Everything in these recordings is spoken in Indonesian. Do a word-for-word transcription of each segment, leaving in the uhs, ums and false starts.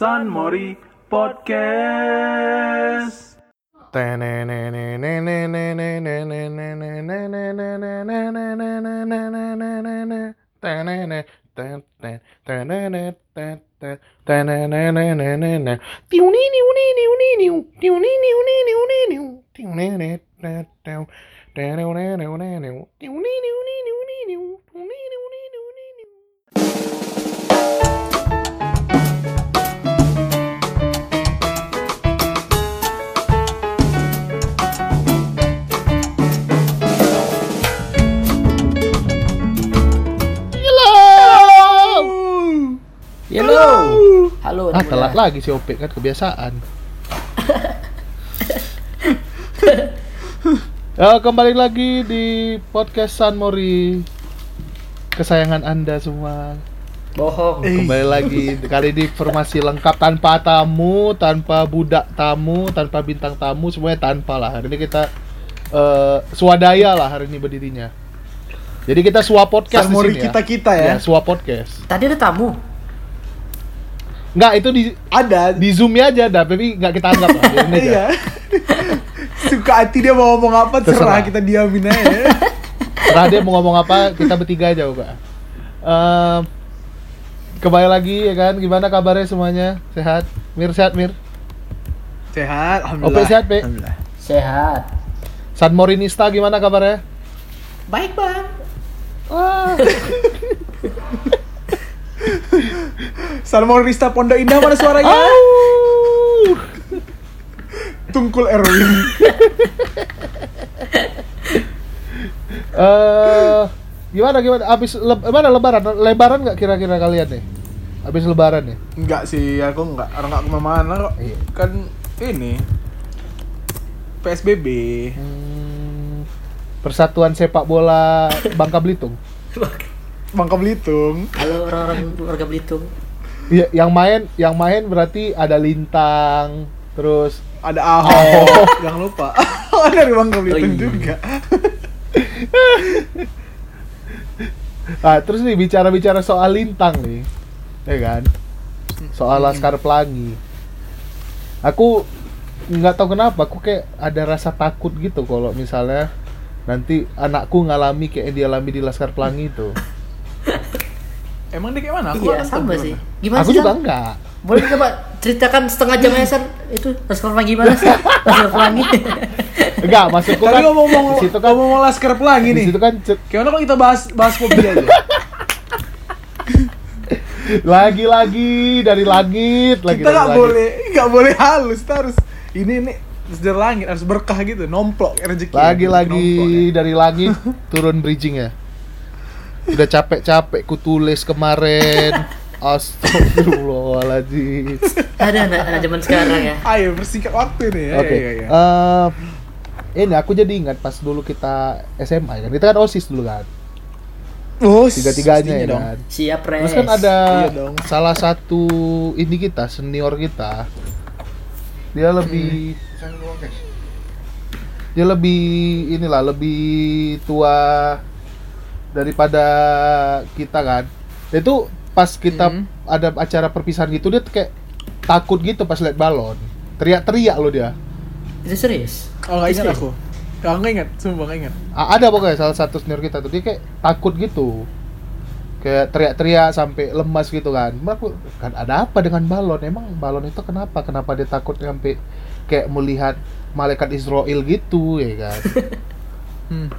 Sun Mori Podcast. Halo. Ah, telat lagi si O P, kan kebiasaan. Oh, kembali lagi di podcast Sun Mori, kesayangan Anda semua. Bohong. Kembali lagi kali di formasi lengkap, tanpa tamu, tanpa budak tamu, tanpa bintang tamu, semuanya tanpa lah. Hari ini kita uh, swadaya lah hari ini berdirinya. Jadi kita Swa Podcast di sini. Sun Mori kita-kita ya. Ya, Swa Podcast. Tadi ada tamu. Enggak, itu di ada di Zoom-nya aja dah, tapi enggak kita anggap lah. Iya. Suka hati dia mau ngomong apa, terserah, serah kita diamin aja. Terserah dia mau ngomong apa, kita bertiga aja, Pak. Uh, kembali lagi ya kan, gimana kabarnya semuanya? Sehat? Mir sehat, Mir? Sehat, alhamdulillah. Oke, sehat, Pe? Alhamdulillah. Sehat. Sun Morinista gimana kabarnya? Baik, Bang. Wah. Sun Morista Pondok Indah, mana suaranya? Oh. Tungkul Erwin. uh, gimana gimana? Abis le- mana lebaran? Lebaran nggak kira-kira kalian nih? Abis lebaran nih? Enggak sih, aku nggak, orang nggak kemana-mana kok. Iya. Kan ini P S B B. Hmm, Persatuan Sepak Bola Bangka Belitung. Bangka Belitung. Halo orang-orang warga Belitung. Iya, yang main, yang main berarti ada Lintang, terus ada Ahok. Jangan lupa. Ada Bangka Belitung juga. Ah, terus nih bicara-bicara soal Lintang nih. Ya kan? Soal Laskar Pelangi. Aku enggak tahu kenapa, aku kayak ada rasa takut gitu kalau misalnya nanti anakku ngalami kayak yang dialami di Laskar Pelangi itu. Emang dia kayak mana? Aku iya, sama sih. Gimana aku sih? Aku juga enggak. Boleh coba ceritakan setengah jam aja, San. Itu Laskar Pelangi gimana sih? Laskar Pelangi. Enggak, maksudku kan ngomong di situ kan ngomong Laskar Pelangi nih. Di situ kan gimana kalau kita bahas bahas fobia aja. Lagi-lagi dari langit, lagi kita enggak boleh, enggak boleh halus, harus ini ini dari langit, harus berkah gitu, nomplok rezeki. Lagi-lagi ya. Dari langit turun bridging ya. Udah capek-capek ku tulis kemarin. Astagfirullahaladzim. Ada anak-anak zaman sekarang ya. Ayo bersingkat waktu nih. Oke. Okay. Uh, ini aku jadi ingat pas dulu kita S M A kan. Kita kan OSIS dulu kan. Oh, tiga-tiganya ya dong. Kan. Siap, Res. Terus kan ada salah satu ini kita, senior kita. Dia lebih hmm. Dia lebih inilah, lebih tua daripada kita kan. Itu pas kita hmm. ada acara perpisahan gitu, dia kayak takut gitu pas lihat balon. Teriak-teriak loh dia. Itu serius? Kalau enggak ingat serius? Aku. Kalau enggak ingat, sumpah enggak ingat. Ada pokoknya salah satu senior kita tuh dia kayak takut gitu. Kayak teriak-teriak sampai lemas gitu kan. Aku, kan ada apa dengan balon? Emang balon itu kenapa? Kenapa dia takut sampai kayak melihat malaikat Israel gitu ya kan? hmm.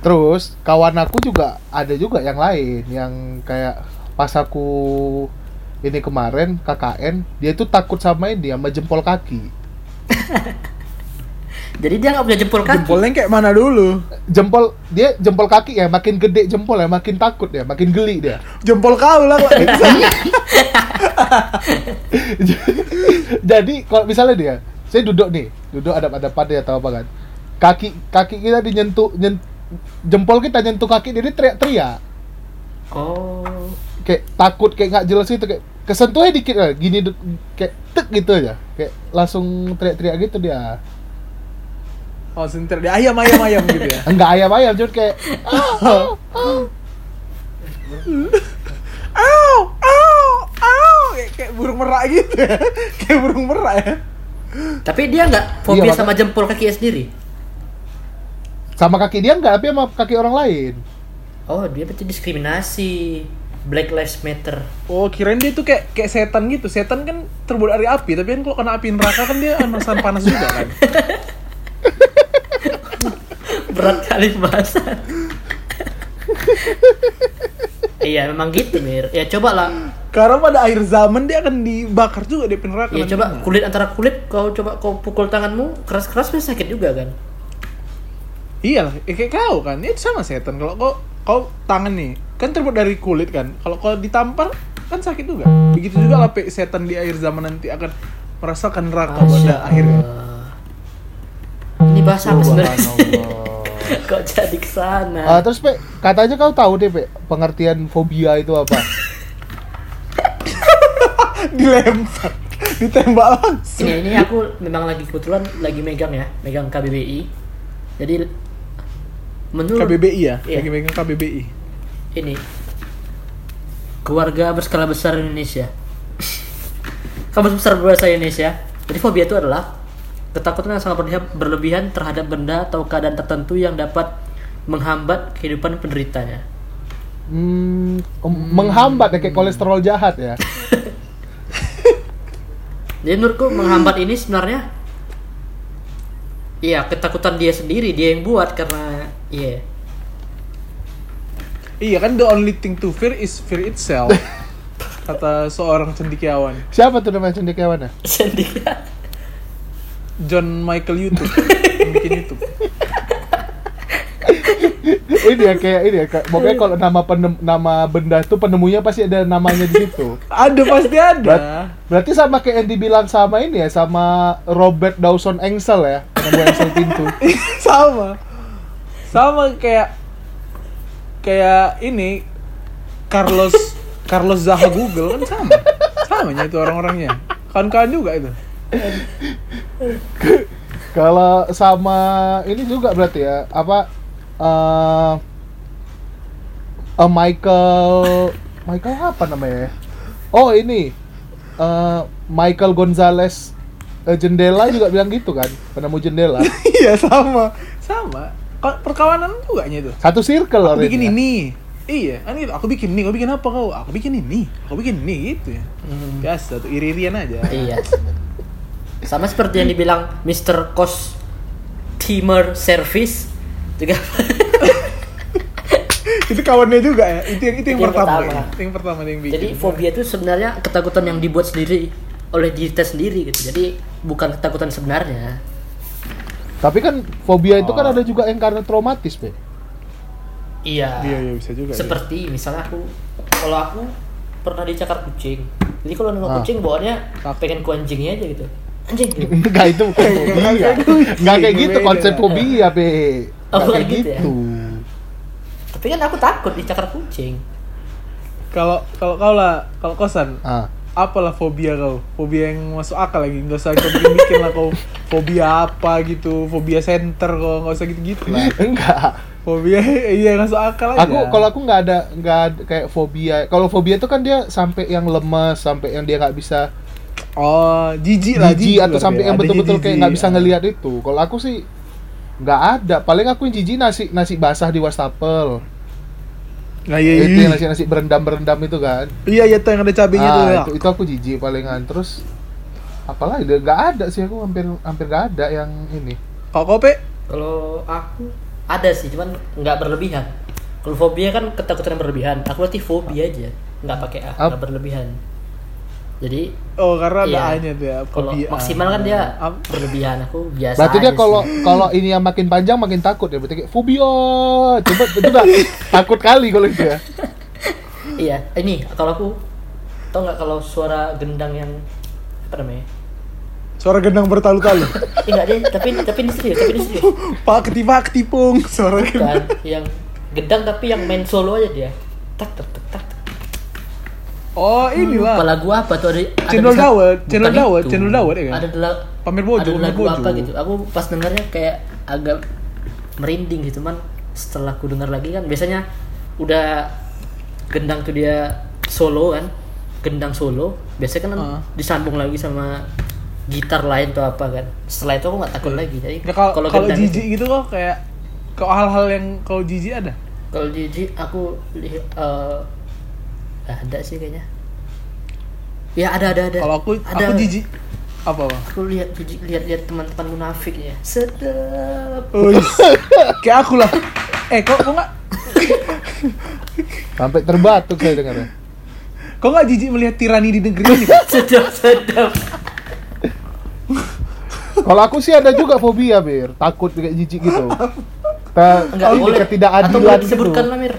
Terus kawan aku juga ada juga yang lain yang kayak pas aku ini kemarin K K N, dia itu takut sama ini sama jempol kaki. Jadi dia nggak punya jempol kaki. Jempolnya kayak mana dulu? Jempol dia jempol kaki ya, makin gede jempol ya, makin takut ya, makin geli dia. Jempol kau lah kok. Jadi kalau misalnya dia, saya duduk nih, duduk adab-adapan dia atau apa kan? Kaki kaki kita dinyentuh nyentuh jempol kita nyentuh kaki dia, dia teriak-teriak. Oh. Kayak takut, kayak nggak jelas gitu, kayak kesentuhnya dikit lah, gini kayak tek gitu aja, kayak langsung teriak-teriak gitu dia. Oh, sentir dia ayam-ayam-ayam gitu ya? Enggak ayam-ayam, cuma kayak oh, oh, oh, oh, oh, kayak kayak burung merak gitu ya. Kayak burung merak ya. Tapi dia nggak fobia iya, sama jempol kakinya sendiri? Sama kaki dia nggak, tapi sama kaki orang lain. Oh, dia berarti diskriminasi. Black Lives Matter. Oh, kirain dia tuh kayak kayak setan gitu. Setan kan terbuat dari api, tapi kan kalau kena api neraka kan dia anasan panas juga kan. Berat kali bahasan. Iya, memang gitu, Mir. Ya cobalah. Karena pada akhir zaman dia akan dibakar juga di neraka. Ya coba mana? Kulit antara kulit kau coba kau pukul tanganmu keras-keras pasti sakit juga kan. Iyalah, kayak kau kan. Itu sama setan. Kalau kau kau tangan nih kan terbuat dari kulit kan, kalau kalau ditampar kan sakit juga. Begitu juga lah setan di akhir zaman nanti akan merasakan neraka pada akhirnya. Ini bahasa apa sebenarnya? Kok jadi kesana? Uh, terus Pe, katanya kau tahu deh Pe, pengertian fobia itu apa? Dilempar, ditembak langsung. Ini, ini aku memang lagi kebetulan lagi megang ya, megang K B B I. Jadi menurut K B B I ya, iya. Lagi megang K B B I. Ini keluarga berskala besar Indonesia. Kamus besar berbahasa Indonesia. Jadi fobia itu adalah ketakutan yang sangat berlebihan terhadap benda atau keadaan tertentu yang dapat menghambat kehidupan penderitanya. Hmm, hmm. Menghambat ya, kayak kolesterol jahat ya. Jadi menurutku menghambat ini sebenarnya iya ketakutan dia sendiri, dia yang buat karena iya. Yeah. Iya kan, the only thing to fear is fear itself. Kata seorang cendekiawan. Siapa tuh namanya cendekiawannya? Cendekiawan John Michael YouTube. Yang bikin YouTube. Ini ya kayak ini ya, pokoknya kalau nama penem, nama benda tuh penemunya pasti ada namanya di situ. Ada pasti ada. Ber- berarti sama kayak yang dibilang sama ini ya, sama Robert Dawson Engsel ya, penemu engsel pintu. Sama. Sama kayak kayak ini Carlos Carlos Zaha Google kan sama, samanya itu orang-orangnya, kawan-kawan juga itu. Kalau sama ini juga berarti ya apa uh, uh, Michael Michael apa namanya? Oh ini uh, Michael Gonzalez uh, jendela juga bilang gitu kan, penemu jendela. Iya sama sama. Perkawanan juga nya itu. Satu circle loh. Aku bikin ini. Iya, kan gitu. Aku bikin ini, kau bikin apa kau? Aku bikin ini. Aku bikin ini gitu ya. Hmm. Biasa tuh iri-irian aja. Iya. Sama seperti yang dibilang mister Customer Service juga. Itu kawannya juga ya. Itu yang itu yang, yang pertama. pertama. Itu yang pertama yang bikin. Jadi fobia itu sebenarnya ketakutan yang dibuat sendiri oleh diri kita sendiri gitu. Jadi bukan ketakutan sebenarnya. Tapi kan fobia oh. itu kan ada juga yang karena traumatis, Be. Iya. Iya, iya bisa juga. Seperti ya. Misalnya aku kalau aku pernah dicakar kucing. Jadi kalau nengok ah. kucing bawaannya pengen ku anjingnya aja gitu. Anjing. Enggak itu bukan fobia. Enggak kayak gitu konsep fobia, Be. Enggak oh, kayak gitu. gitu. Ya? Tapi kan aku takut dicakar kucing. Kalau kalau kau lah, kalau kosan. Ah. Apalah fobia kau? Fobia yang masuk akal lagi, nggak usah kau bikin lah kau fobia apa gitu, fobia center kau nggak usah gitu-gitu lah. Enggak. Fobia iya masuk akal aja. Aku kalau aku nggak ada nggak kayak fobia. Kalau fobia itu kan dia sampai yang lemas, sampai yang dia nggak bisa. Oh, jijik lah. Jijik atau sampai ya. yang betul-betul kayak nggak bisa ngelihat itu. Kalau aku sih nggak ada. Paling aku yang jijik nasi nasi basah di wastafel. Nah, iya, itu yang nasi-nasi berendam-berendam itu kan. Iya, iya tuh yang ada cabenya ah, tuh ya. Itu, itu aku jijik palingan. Terus apalagi enggak ada sih aku hampir hampir enggak ada yang ini. Kok Kope? Kalau aku ada sih, cuman enggak berlebihan. Kalau fobia kan ketakutan yang berlebihan. Aku berarti fobia aja. Enggak pakai A, enggak berlebihan. Jadi oh, karena ada iya, A-nya tuh ya. Kalau maksimal kan dia A- berlebihan. Aku biasa. Berarti dia kalau kalau ini yang makin panjang makin takut ya. Berarti kayak fobia. Coba itu dah. Takut kali kalau itu ya. Iya, ini kalau aku tau enggak kalau suara gendang yang apa namanya? Suara gendang bertalu-talu. Enggak deh, tapi tapi ini serius, tapi ini serius. Pak ketibak tipung suara gendang. Yang gendang tapi yang main solo aja dia. Tak tak tak tak. Oh, inilah. Kepala gua apa tuh ada Channel Dawet, Channel Dawet, Channel Dawet ya kan? Ada lagu Pamer Bojo, Pamer Bojo apa gitu. Aku pas dengarnya kayak agak merinding gitu, cuman setelah aku dengar lagi kan biasanya udah gendang tuh dia solo kan. gendang solo, biasanya kan uh. disambung lagi sama gitar lain atau apa kan. Setelah itu aku nggak takut lagi. Jadi kalau kalau jijik gitu kok kayak kalau hal-hal yang kalau jijik ada. Kalau jijik aku uh, ada sih kayaknya. Ya ada ada ada. Kalau aku ada, aku jijik apa bang? Aku lihat lihat lihat teman-teman munafik ya. Sedap. Kayak aku lah. Eh kok kok nggak? Sampai terbatuk saya dengarnya. Kok nggak jijik melihat tirani di negeri ini? Sedap sedap. Kalau aku sih ada juga fobia, Mir. Takut kayak jijik gitu. Ta- Enggak boleh. Ketidakadilan. Atau boleh disebutkan gitu lah, Mir.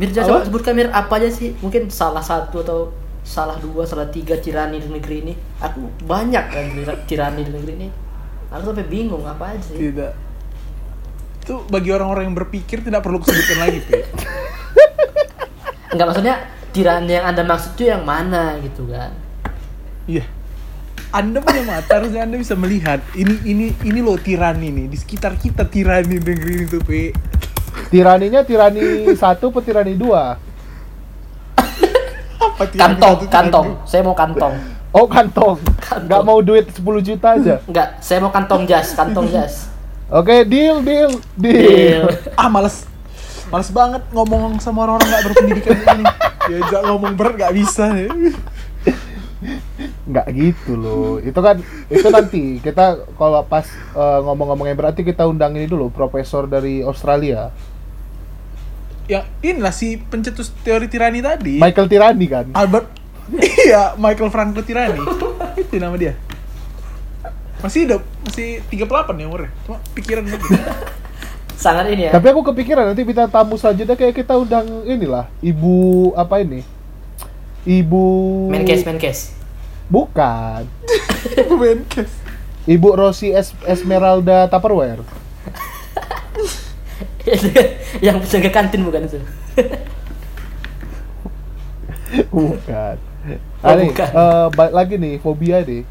Mir, jangan sebutkan, Mir. Apa aja sih? Mungkin salah satu atau salah dua, salah tiga tirani di negeri ini. Aku banyak kan tirani di negeri ini. Aku sampai bingung apa aja sih. Tidak. Itu bagi orang-orang yang berpikir tidak perlu disebutkan lagi, Pe. Enggak, maksudnya tirani yang Anda maksud itu yang mana gitu kan. Iya. Yeah. Anda punya mata, harusnya Anda bisa melihat ini ini ini loh tirani nih di sekitar kita, tirani negeri itu, Pi. Tiraninya tirani satu atau tirani dua? Apa tirani kantong, satu, tirani kantong. Dua? Saya mau kantong. Oh, kantong. kantong. Gak mau duit sepuluh juta aja? Enggak, saya mau kantong jas, kantong jas. Oke, okay, deal, deal, deal, deal. Ah, males. Males banget ngomong sama orang-orang gak berpendidikan ini. Diajak ngomong berat gak bisa ya. Nggak gitu loh, itu kan itu nanti kita kalau pas uh, ngomong-ngomongnya berarti kita undang ini dulu profesor dari Australia yang inilah si pencetus teori tirani tadi, Michael Tirani kan, Albert iya Michael Franklin Tirani itu nama dia, masih hidup, masih tiga puluh delapan ya umurnya, cuma pikiran gitu. Sangat ini ya, tapi aku kepikiran nanti kita tamu selanjutnya kayak kita undang inilah ibu apa ini Ibu... Menkes, Menkes. Bukan. Ibu Menkes. Ibu Rosi es- Esmeralda Tupperware. Yang jaga kantin bukan itu? Bukan. Oh, Ani, bukan. Uh, balik lagi nih, fobia nih.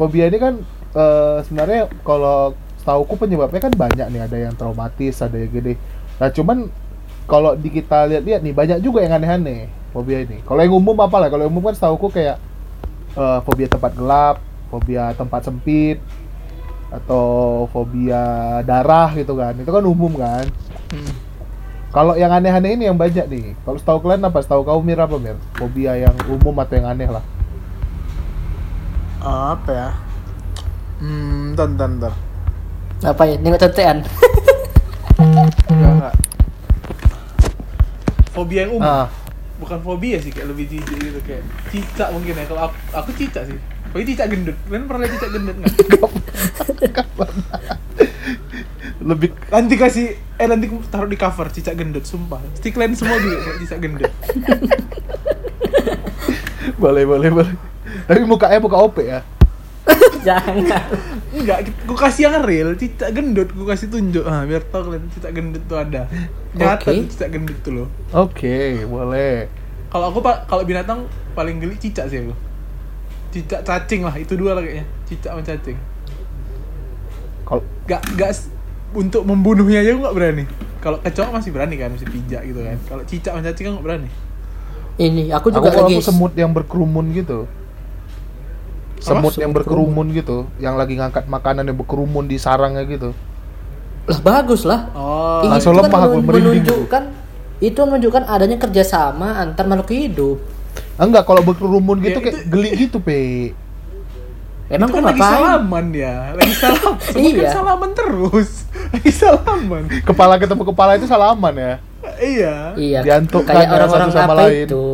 Fobia ini kan uh, sebenarnya kalau setahuku penyebabnya kan banyak nih. Ada yang traumatis, ada yang gede. Nah cuman kalau di kita lihat-lihat nih, banyak juga yang aneh-aneh. Fobia ini. Kalau yang umum apalah? Kalau yang umum kan setahuku kayak uh, fobia tempat gelap, fobia tempat sempit, atau fobia darah gitu kan. Itu kan umum kan. Hmm. Kalau yang aneh-aneh ini yang banyak nih. Kalau setahu kalian apa? Setahu kau Mir apa Mir? Fobia yang umum atau yang aneh lah? Apa ya? Hmm, tonton tonton. Apa ya? Nengok tentean. Enggak enggak. Fobia yang umum. Ah. Bukan fobia sih, kayak lebih jijik gitu, kayak cicak mungkin ya, kalau aku, aku cicak sih, tapi cicak gendut, kalian pernah cicak gendut nggak? Gak pernah. Lebih nanti kasih, eh nanti taruh di cover cicak gendut, sumpah stick line semua juga kayak cicak gendut. Boleh, boleh, boleh, tapi mukanya muka O P ya? Jangan. Enggak, gue kasih yang real, cicak gendut, gue kasih tunjuk, ah, biar tau kalian cicak gendut tuh ada. Nyata okay. Cicak gendut tuh loh. Oke, okay, boleh. Kalau aku kalau binatang paling geli cicak sih aku. Cicak cacing lah, itu dua lah kayaknya. Cicak sama cacing. Kalau enggak enggak untuk membunuhnya aja gue enggak berani. Kalau kecoa masih berani kan, masih pijak gitu kan. Kalau cicak sama cacing enggak berani. Ini aku juga aku, lagi aku semut yang berkerumun gitu. Semut oh, yang berkerumun kerumun. Gitu, yang lagi ngangkat makanan yang berkerumun di sarangnya gitu. Lah bagus lah. Oh, ini itu kan menun- menunjukkan itu menunjukkan adanya kerjasama antar makhluk hidup. Enggak, kalau berkerumun gitu ya, kayak itu... geli gitu, Pe. Emang kan lagi salaman ya, lagi salam. Semut iya. Kan salaman terus. Lagi salaman. Kepala ketemu kepala itu salaman ya. Iya. Iya. Diantuk kayak orang-orang sama lain. Itu.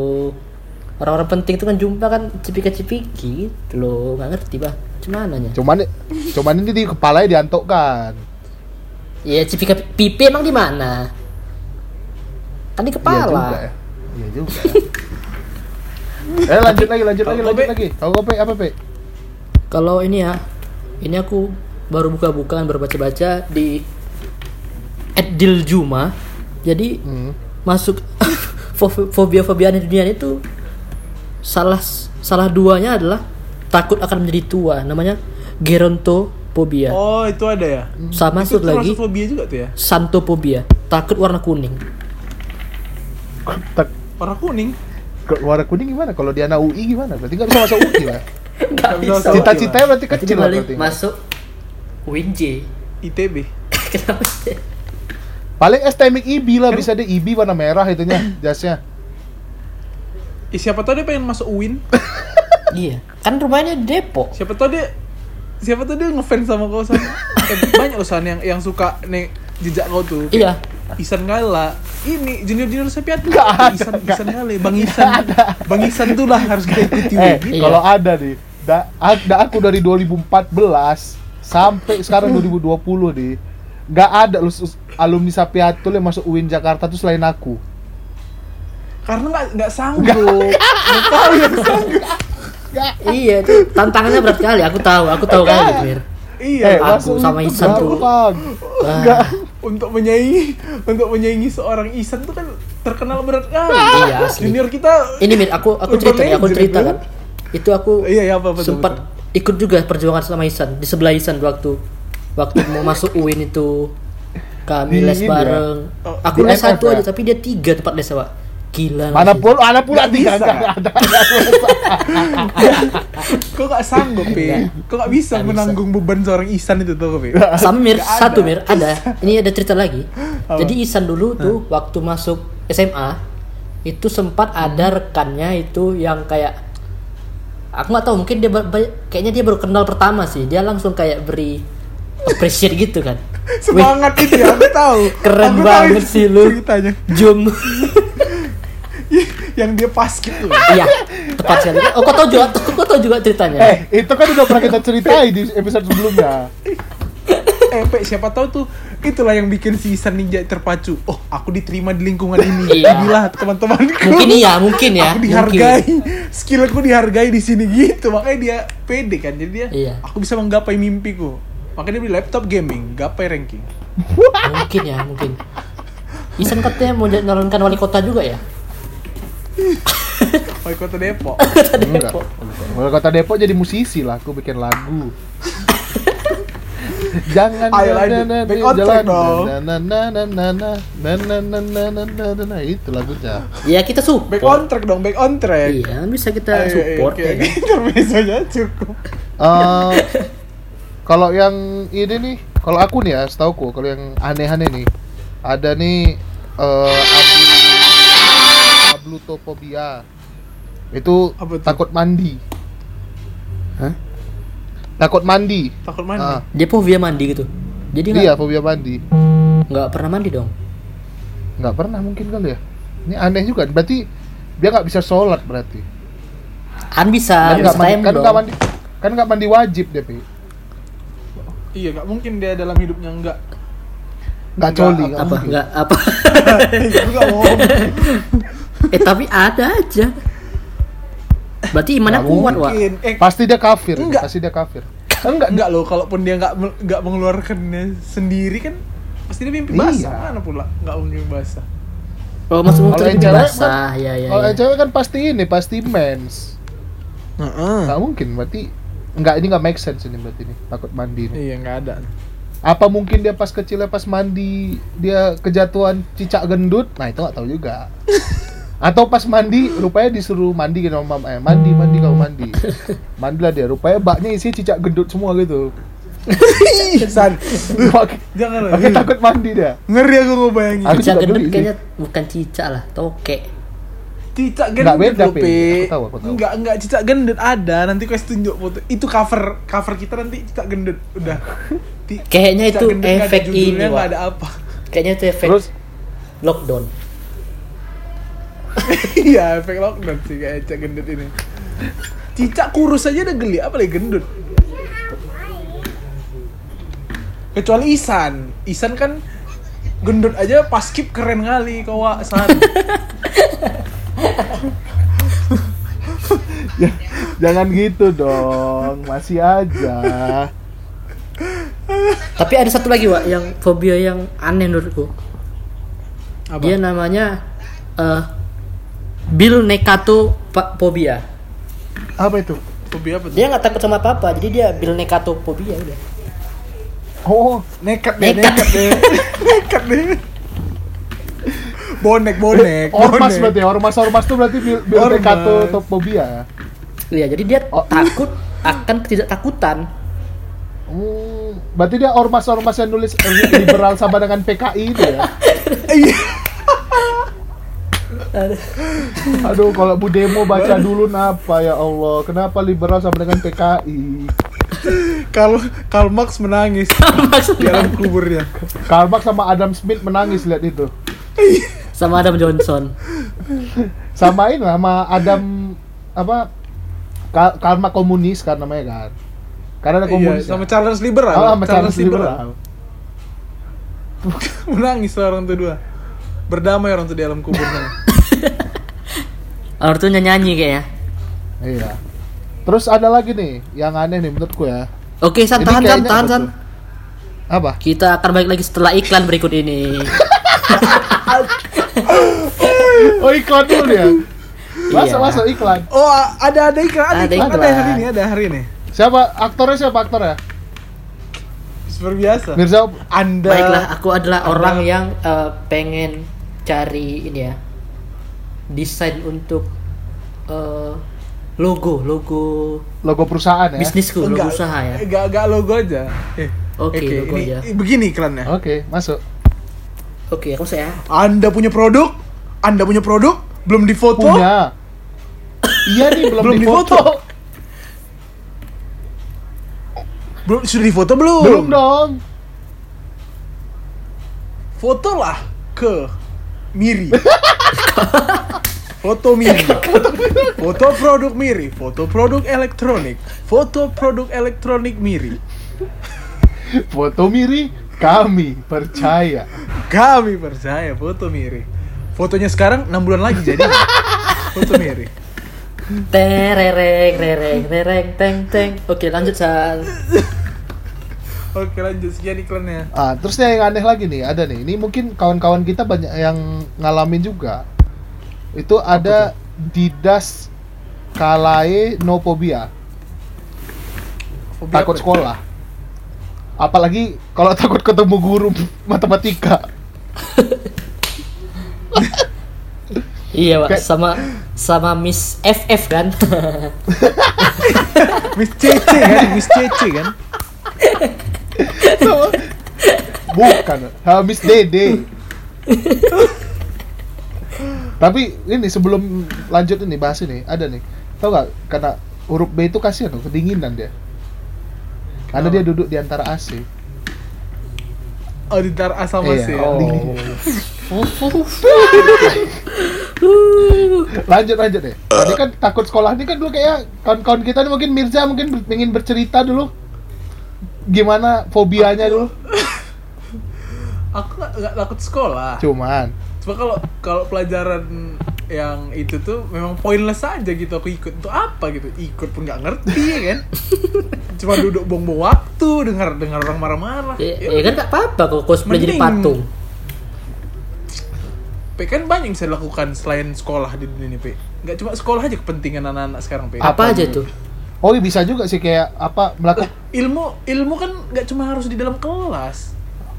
Orang-orang penting itu kan jumpa kan cipika-cipiki gitu loh, gak ngerti bah, cuman nanya cuman, cuman ini di kepalanya diantokkan iya, cipika pipi emang di mana? Kan di kepala iya juga ya, iya juga ya. eh lanjut lagi, lanjut lagi, lanjut lagi kalau kau Pe, apa Pe? Kalau ini ya, ini aku baru buka-bukaan, baru baca-baca di Adil Juma jadi hmm. masuk fobia-fobia di dunia itu salah salah duanya adalah takut akan menjadi tua, namanya gerontophobia. Oh, itu ada ya? Sama itu satu lagi. Fobia juga tuh ya? Santophobia, takut warna kuning. Tak warna kuning? warna kuning gimana? Kalau di anak U I gimana? Berarti nggak bisa masuk U I lah. Nggak bisa. Cita-citanya berarti kecil lah berarti. Masuk U I N J. I T B. Kenapa sih? Paling S T M I I B lah, bisa deh I B warna merah itunya jasnya. Ih, siapa tau dia pengen masuk U I N? Iya, kan rumahnya Depok. Siapa tau dia siapa tau dia ngefans sama kau San. Eh, banyak San yang yang suka nih jejak kau tuh. Iya. Ihsan Gala, ini junior-junior Sepiat tuh Ihsan Ihsan Gala, Bang Ihsan. Bang Ihsan tuh lah harus kita ikuti. Eh, gitu. Kalau ada nih, da, ada aku dari dua ribu empat belas sampai sekarang dua ribu dua puluh nih. Enggak ada alumni Sapiatul yang masuk U I N Jakarta tuh selain aku. Karena enggak enggak sanggup. Tahu yang sanggup. Gak. Iya, tantangannya berat kali. Aku tahu, aku tahu kali, Mir. Iya, aku sama Ihsan tuh. Enggak. Untuk menyaingi untuk menyaingi seorang Ihsan tuh kan terkenal berat kali. Iya, asli. Junior kita. Ini Mir, aku aku cerita, ya, aku cerita kan. Itu aku iya, iya, apa, betul, sempat betul. ikut juga perjuangan sama Ihsan, di sebelah Ihsan waktu waktu mau masuk U I N itu. Kami di les bareng. Ya? Oh, aku les satu aja, tapi dia tiga tempat les, Pak. Gila. Mana pula ada pula tiga enggak ada. Kok enggak sanggup, Pi? Kok enggak bisa gak menanggung bisa. Beban seorang Ihsan itu tuh, Pi? Sama Mir, gak satu ada. Mir, ada. Ini ada cerita lagi. Apa? Jadi Ihsan dulu tuh hmm. waktu masuk S M A itu sempat hmm. ada rekannya itu yang kayak aku enggak tahu, mungkin dia kayaknya dia baru kenal pertama sih. Dia langsung kayak beri appreciate gitu kan. Semangat gitu ya, aku tahu. Keren aku banget tahu sih lu. Jom. Yang dia pas gitu. Iya, tepat sekali. Oh, kau tahu juga, kau tahu juga ceritanya. Eh, itu kan udah pernah kita ceritain di episode sebelumnya. Eh, Pe, siapa tahu tuh itulah yang bikin si Ihsan Ninja terpacu. Oh, aku diterima di lingkungan ini. Alhamdulillah, teman-temanku. Mungkin iya, mungkin ya. Aku dihargai. Mungkin. Skillku dihargai di sini gitu. Makanya dia pede kan. Jadi dia, iya. Aku bisa menggapai mimpiku. Makanya dia beli laptop gaming, gapai ranking. Mungkin ya, mungkin. Ihsan katanya mau nyalonkan wali kota juga ya? Wali kota Depok. Wali kota Depok jadi musisi lah, aku bikin lagu. Jangan nana nana itu lagunya. Ya kita support. Back on track dong, back on track. Iya, bisa kita support ya. Intermezzonya cukup. Kalau yang ini nih, kalau aku nih ya, setauku kalau yang aneh-aneh nih, ada nih Blutophobia. Itu takut mandi. Hah? Takut mandi. Takut mandi. Ah. Dia fobia mandi gitu. Jadi enggak. Iya, fobia mandi. Enggak pernah mandi dong. Enggak pernah mungkin kali ya. Ini aneh juga. Berarti dia enggak bisa sholat berarti. Kan bisa. Kan enggak mandi, kan enggak mandi, kan enggak mandi wajib dia, Pi. Iya, enggak mungkin dia dalam hidupnya enggak enggak coli apa enggak apa. Enggak bohong. Eh tapi ada aja. Berarti imannya nah, kuat, Wak. Eh, pasti dia kafir, enggak. pasti dia kafir. Enggak, enggak loh, kalaupun dia enggak enggak mengeluarkannya sendiri kan pasti dia mimpi iya. basah. Mana pula enggak mimpi basah. Oh, maksudnya mimpi basah. Kan, ya ya. Kalau ya. cewek kan pasti ini, pasti mens. Heeh. Enggak mungkin, berarti enggak ini enggak make sense ini berarti ini, takut mandi nih. Iya, enggak ada. Apa mungkin dia pas kecilnya pas mandi dia kejatuhan cicak gendut? Nah, itu enggak tahu juga. Atau pas mandi, rupanya disuruh mandi gitu sama mamanya. Mandi, mandi, kau mandi. Mandilah dia, rupanya baknya isi cicak gendut semua gitu. San, jangan lagi. Aku takut mandi dia. Ngeri aku ngebayangin. Cicak gendut kayaknya bukan cicak lah, tokek. Cicak gendut loh, Pe. Enggak, enggak cicak gendut ada. Nanti kau tunjuk foto. Itu cover cover kita nanti cicak gendut. Udah. Kayaknya itu efek ini, Wak. Kayaknya itu efek lockdown. Iya, efek lockdown sih kayak cicak gendut ini. Cicak kurus aja udah geli, apalagi gendut. Kecuali Ihsan. Ihsan kan gendut aja pas skip keren kali kau San. Ya, jangan gitu dong, masih aja. Tapi ada satu lagi, Wak, yang fobia yang aneh menurutku. Apa? Dia namanya uh, Bil nekato phobia. Apa itu? Fobia apa itu? Dia enggak takut sama apa-apa, jadi dia bil nekato phobia udah. Oh, nekat deh, nekat deh. Nekat deh. bonek bonek ormas bonek. Berarti ormas ormas itu berarti melofobia. Iya, jadi dia oh. takut akan ketidaktakutan. Hmm, berarti dia ormas-ormas yang nulis liberal sama dengan P K I itu ya. Aduh, kalau Bu Demo baca dulu napa ya Allah. Kenapa liberal sama dengan P K I? Kalau Karl Marx menangis di dalam kuburnya. Karl Marx sama Adam Smith menangis lihat itu. Sama Adam Johnson. Samain lah sama Adam apa? Karma komunis kan namanya kan. Karena ada komunis. Iya, sama Charles Liberal. Oh, Charles Liberal. Menangis orang tuh dua. Berdamai orang tuh di alam kubur sana. Orang tuh nyanyi kayaknya. Iya. Terus ada lagi nih yang aneh nih menurutku ya. Oke, San, tahan, tahan, tahan, San. Apa? Kita akan balik lagi setelah iklan berikut ini. Oh, iklan dulu ya. Masuk, iya. masuk iklan. Oh, ada ada iklan, ada, ada iklan. Iklan. Ada hari ini, ada hari ini. Siapa aktornya? Siapa aktornya? Seperti biasa. Mirza, Anda. Baiklah, aku adalah anda. Orang yang uh, pengen cari ini ya. Desain untuk uh, logo, logo. Logo perusahaan ya. Bisnisku, logo enggak, usaha ya. Enggak, enggak logo aja. Eh, Oke, okay, okay, logo ini, aja. Begini iklannya. Oke, okay, masuk. Oke, okay, aku saya. Anda punya produk? Anda punya produk? Belum difoto? Punya. Iya nih, belum, belum difoto. Difoto. Belum sudah difoto belum? Belum dong. Fotolah ke Miri. Foto Miri. Foto produk Miri, foto produk elektronik, foto produk elektronik Miri. Foto Miri, kami percaya. Kami percaya foto Miri. Fotonya sekarang enam bulan lagi jadi foto Miri. Terereng terereng terereng teng teng. Oke, lanjut San. Oke, lanjut sekian iklannya. Ah, terusnya yang aneh lagi nih, ada nih. Ini mungkin kawan-kawan kita banyak yang ngalamin juga. Itu ada didaskalaenophobia. Fobia takut sekolah. Apalagi kalau takut ketemu guru matematika. Iya, Pak. Sama sama Miss F F kan. Miss C C kan, Miss C C kan. Sama. Bukan, sama Miss D D. Tapi ini sebelum lanjut ini bahas ini, ada nih. Tahu enggak karena huruf B itu kasihan loh, kedinginan dia. Karena oh. dia duduk di antara A C. Oh, di antara A C sama C. Lanjut lanjut deh. Tadi kan takut sekolah ini kan dulu kayak kawan-kawan kita nih, mungkin Mirza mungkin ingin bercerita dulu gimana fobianya dulu. Aku nggak takut sekolah. Cuman. Cuma kalau kalau pelajaran yang itu tuh memang pointless aja gitu, aku ikut untuk apa gitu, ikut pun nggak ngerti ya kan. Cuma duduk bong-bong waktu, dengar dengar orang marah-marah. Ya, ya, ya kan nggak apa-apa kok cosplay jadi patung. P, kan banyak yang bisa dilakukan selain sekolah di dunia ini, P. Nggak cuma sekolah aja kepentingan anak-anak sekarang, P. Apa, apa aja tuh? Oh, bisa juga sih kayak apa melakukan ilmu ilmu kan nggak cuma harus di dalam kelas.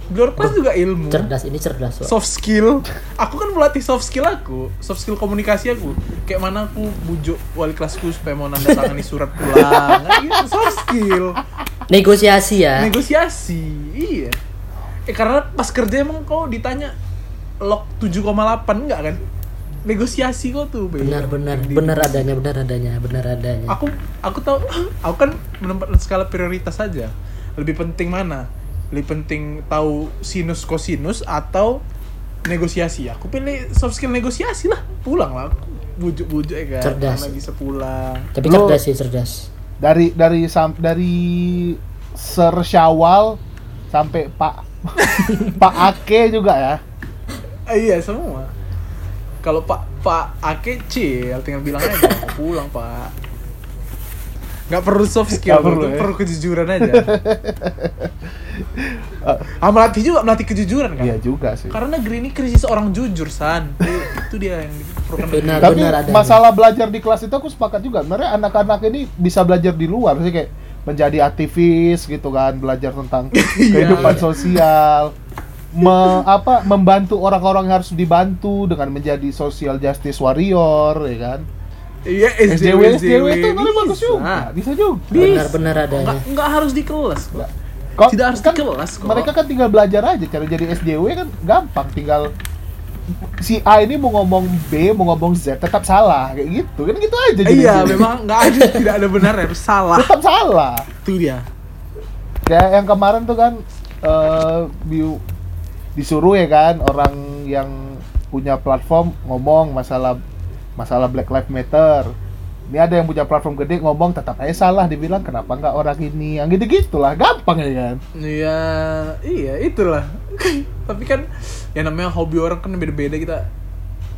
Di luar kelas juga ilmu. Cerdas, ini cerdas. Soft skill. Aku kan melatih soft skill aku, soft skill komunikasi aku. Kayak mana aku bujuk wali kelasku supaya mau nandatangani surat pulang. Gitu, soft skill. Negosiasi ya. Negosiasi. Iya. Eh karena pas kerja emang kau ditanya log tujuh koma delapan enggak kan? Negosiasi kok tuh, Be. Benar benar benar adanya, benar adanya, benar adanya. Aku aku tahu, aku kan menempatkan skala prioritas saja. Lebih penting mana? Lebih penting tahu sinus kosinus atau negosiasi. Aku pilih soft skill negosiasi lah. Pulang lah aku. Bujuk-bujuk ya kan. Cerdas. Karena bisa pulang. Tapi lo, cerdas sih, cerdas. Dari dari sam, dari Ser Syawal sampai Pak Pak Ake juga ya. Iya semua. Kalau Pak Pak Ake cil, tinggal bilang aja mau pulang Pak. Gak perlu soft skill, perlu, perlu kejujuran aja. Ah, melatih juga melatih kejujuran kan? Iya juga sih. Karena negeri ini krisis orang jujur, San. Itu dia yang diperlukan. Benar, tapi benar masalah adanya. Belajar di kelas itu aku sepakat juga. Sebenarnya anak-anak ini bisa belajar di luar sih, kayak menjadi aktivis gitu kan, belajar tentang kehidupan sosial. me, apa membantu orang-orang yang harus dibantu dengan menjadi social justice warrior, ya kan? Iya, S J W, S J W itu namanya bagus juga, bisa juga. Benar-benar adanya. Nggak, nggak harus di kelas kok. Kok tidak harus kan, di kelas kok. Mereka kan tinggal belajar aja, cara jadi S J W kan gampang, tinggal si A ini mau ngomong B, mau ngomong Z, tetap salah, kayak gitu. Kan gitu aja. Iya, memang nggak ada, tidak ada benar ya, salah. Tetap salah. Itu dia. Kayak yang kemarin tuh kan, uh, biu, disuruh ya kan, orang yang punya platform ngomong masalah masalah Black Lives Matter. Ini ada yang punya platform gede ngomong tetap aja salah, dibilang kenapa nggak orang ini, yang gitu-gitulah, gampang ya kan? Iya, iya itulah. Tapi kan yang namanya hobi orang kan beda-beda, kita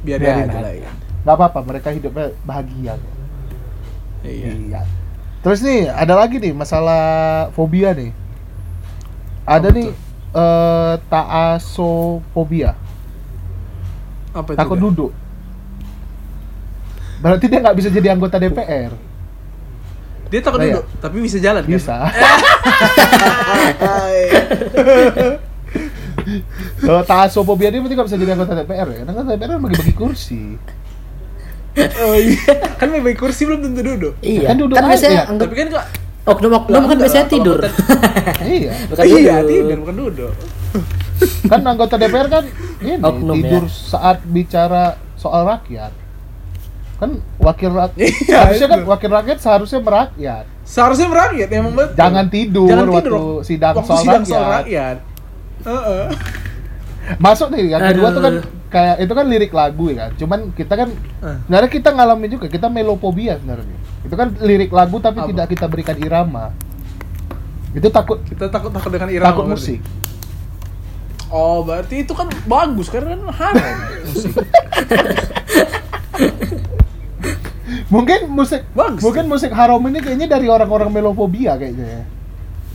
biarin aja lah ya. Nggak apa-apa, mereka hidupnya bahagia. Kan? Iya. Iya. Terus nih ada lagi nih masalah fobia nih. Ada oh, nih uh, taasofobia. Apa itu? Takut kan? Duduk. Berarti dia nggak bisa jadi anggota D P R. Dia takut nah, duduk, ya? Tapi bisa jalan kan? Bisa. Kalau taasofobia dia berarti nggak bisa jadi anggota D P R ya? Karena D P R bagi-bagi kursi. Oh iya, kan bagi kursi belum tentu duduk. Iya. Kan duduk kan aja. Biasanya, ya. Tapi kan kok oknum-oknum kan biasanya tidur. Iya. Bukan iya, duduk. Tidur bukan duduk. Kan anggota D P R kan ini oknum, tidur ya? Saat bicara soal rakyat. Kan wakil rakyat iya, harusnya kan wakil rakyat seharusnya merakyat seharusnya merakyat emang betul. Jangan tidur, jangan tidur waktu sidang, waktu soal, sidang rakyat. Soal rakyat uh-uh. Masuk nih yang kedua tuh kan kayak itu kan lirik lagu ya kan, cuman kita kan uh. sebenarnya kita ngalamin juga, kita melofobia sebenarnya, itu kan lirik lagu tapi Apa? tidak kita berikan irama, itu takut kita takut takut dengan irama, takut musik. Oh berarti itu kan bagus karena kan haram musik. Mungkin musik bagus. Mungkin musik haram ini kayaknya dari orang-orang melofobia kayaknya.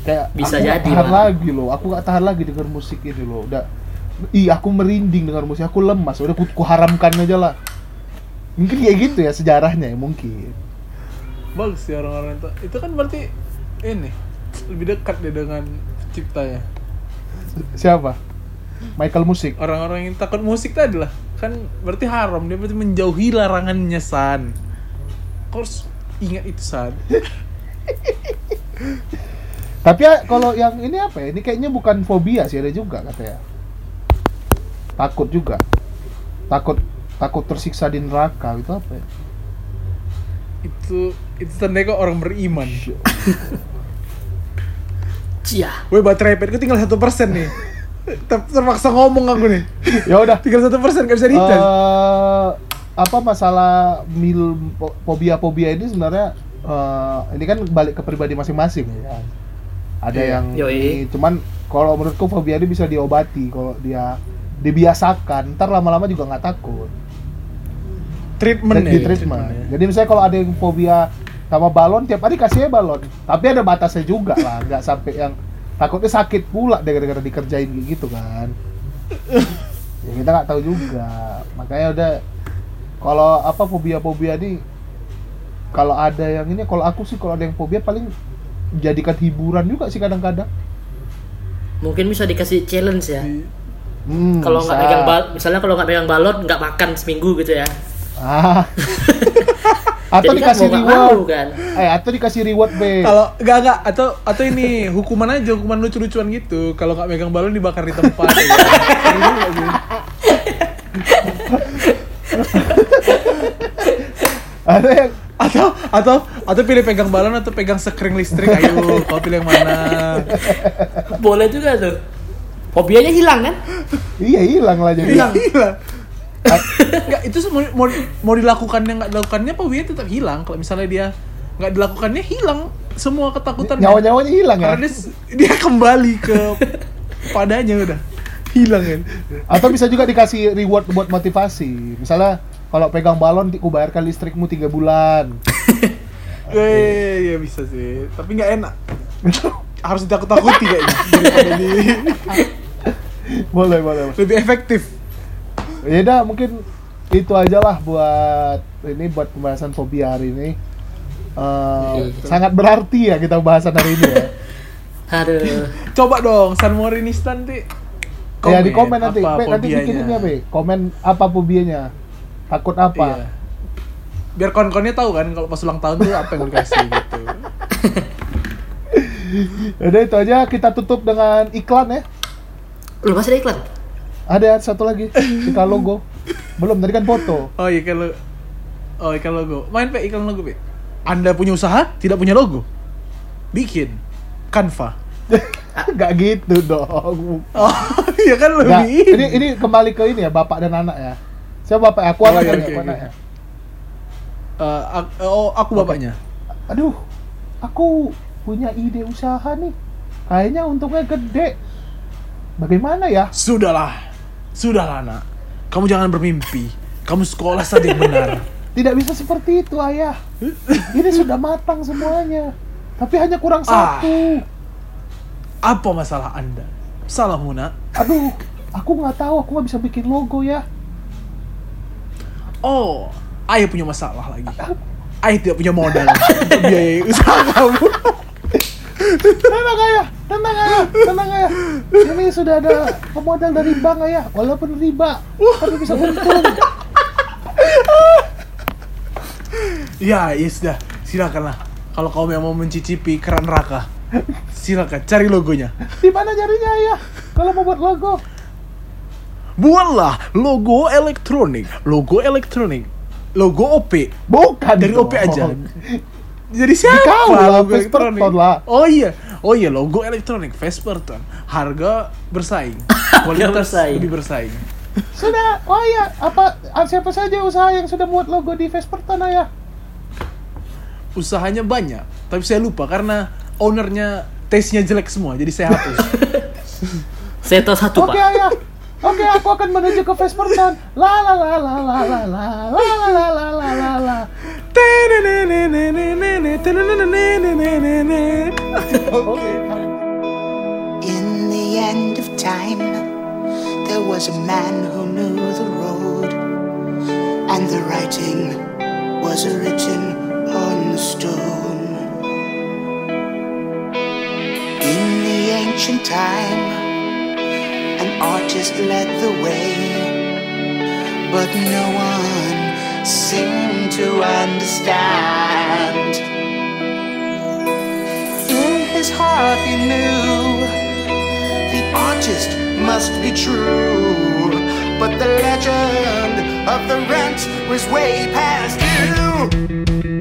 Kayak bisa aku jadi. Aku tahan mana. lagi loh. Aku gak tahan lagi denger musik ini loh. Udah ih, aku merinding denger musik. Aku lemas. Udah ku, ku haramkan aja lah. Mungkin kayak gitu ya sejarahnya ya, mungkin. Bagus ya orang-orang itu. Itu kan berarti ini lebih dekat deh dengan ciptanya. Siapa? Michael musik. Orang-orang yang takut musik tadi lah. Kan berarti haram, dia berarti menjauhi larangannya San. Harus ingat itu San. Tapi ya, kalau yang ini apa ya? Ini kayaknya bukan fobia sih, ada juga katanya. Takut juga. Takut takut tersiksa di neraka, itu apa ya? Itu itu tandanya kok orang beriman. Cia. Woi, baterai iPadku tinggal satu persen nih. Terpaksa ngomong aku nih. Ya udah, tinggal satu persen enggak bisa dicas. Uh, apa masalah mil fobia-fobia ini sebenarnya uh, ini kan balik ke pribadi masing-masing ya. Ada yeah. yang ini, cuman kalau menurutku fobia ini bisa diobati kalau dia dibiasakan, ntar lama-lama juga enggak takut. Treatment ya. Treatment. Ya. Jadi misalnya kalau ada yang fobia sama balon, tiap hari kasihnya balon. Tapi ada batasnya juga lah, enggak sampai yang takutnya sakit pula gara-gara dikerjain gitu kan. Ya kita nggak tahu juga, makanya udah kalau apa fobia-fobia nih, kalau ada yang ini, kalau aku sih kalau ada yang fobia paling jadikan hiburan juga sih kadang-kadang. Mungkin bisa dikasih challenge ya. Hmm, kalau nggak pegang bal, misalnya kalau nggak pegang balon nggak makan seminggu gitu ya. Ah. Atau jadi dikasih kan reward kan? Eh atau dikasih reward be. Kalau enggak enggak atau atau ini hukuman aja, hukuman lucu-lucuan gitu. Kalau enggak megang balon dibakar di tempat. Ya. Ada yang atau atau atau pilih pegang balon atau pegang sekring listrik, ayo kau pilih yang mana? Boleh juga tuh. Fobianya hilang kan? Iya hilang lah jadi. Hilang. hilang. Enggak, itu mau, mau, mau dilakukannya nggak dilakukannya fobia tetap hilang. Kalau misalnya dia nggak dilakukannya hilang semua ketakutan, nyawa-nyawanya hilang ya. Karena dia, dia kembali ke padanya udah hilang kan. Atau bisa juga dikasih reward buat motivasi. Misalnya kalau pegang balon ku bayarkan listrikmu tiga bulan. Eh ya bisa sih. Tapi nggak enak. Harus ditakut-takuti kayaknya. Boleh, boleh. Lebih efektif. Ya udah, mungkin itu aja lah buat ini, buat pembahasan fobia hari ini. Uh, ya, sangat berarti ya kita bahasan hari ini ya. Aduh. Coba dong Sun Mori Nistan nanti komen, ya di komen nanti, Pe, nanti bikin ini apa ya, komen apa fobianya, takut apa. Iya. Biar kon-konnya tahu kan kalau pas ulang tahun tuh apa yang dikasih gitu. Udah itu aja, kita tutup dengan iklan ya. Lu masih ada iklan? Ada satu lagi, iklan logo. Belum, tadi kan foto. Oh iya kalau Oh iklan logo, main Pe iklan logo Pe. Anda punya usaha, tidak punya logo? Bikin Canva. Gak gitu dong. Oh iya kan lebih nah, ini, ini kembali ke ini ya, bapak dan anak ya. Saya bapak, aku anak ya. Okay, okay. uh, aku, oh aku bapaknya. Okay. Aduh, aku punya ide usaha nih. Kayaknya untungnya gede. Bagaimana ya? Sudahlah, sudahlah nak. Kamu jangan bermimpi. Kamu sekolah saja yang benar. Tidak bisa seperti itu ayah. Ini sudah matang semuanya. Tapi hanya kurang ah. satu. Apa masalah Anda? Salah Muna. Aduh, aku nggak tahu. Aku nggak bisa bikin logo ya. Oh, ayah punya masalah lagi. Ayah tidak punya modal untuk biaya usaha kamu. Tenang ayah, tenang ayah, tenang ayah. Ini sudah ada pemodal dari bank ayah. Walaupun riba, tapi bisa untung. Ya, ya sudah. Silakanlah. Kalau kau yang mau mencicipi keran raka, silakan cari logonya. Di mana carinya ya? Kalau mau buat logo, buatlah logo elektronik, logo elektronik, logo O P. Bukan dari dong. O P aja. Jadi siapa? Lah, logo elektronik. Lah. Oh iya, oh iya logo elektronik Vesperton. Harga bersaing, kualitas bersaing. Lebih bersaing. Sudah, oh iya, apa siapa saja usaha yang sudah buat logo di Vesperton ya? Usahanya banyak, tapi saya lupa karena ownernya taste-nya jelek semua, jadi saya hapus. Saya tahu satu, Pak. Oke, ayah. Oke, aku akan menuju ke Vesperton. La la la la la la la la la la la la la. In the end of time, there was a man who knew the road, and the writing was written on the stone. In the ancient time, an artist led the way, but no one seemed to understand. In his heart he knew the artist must be true, but the legend of the rent was way past due.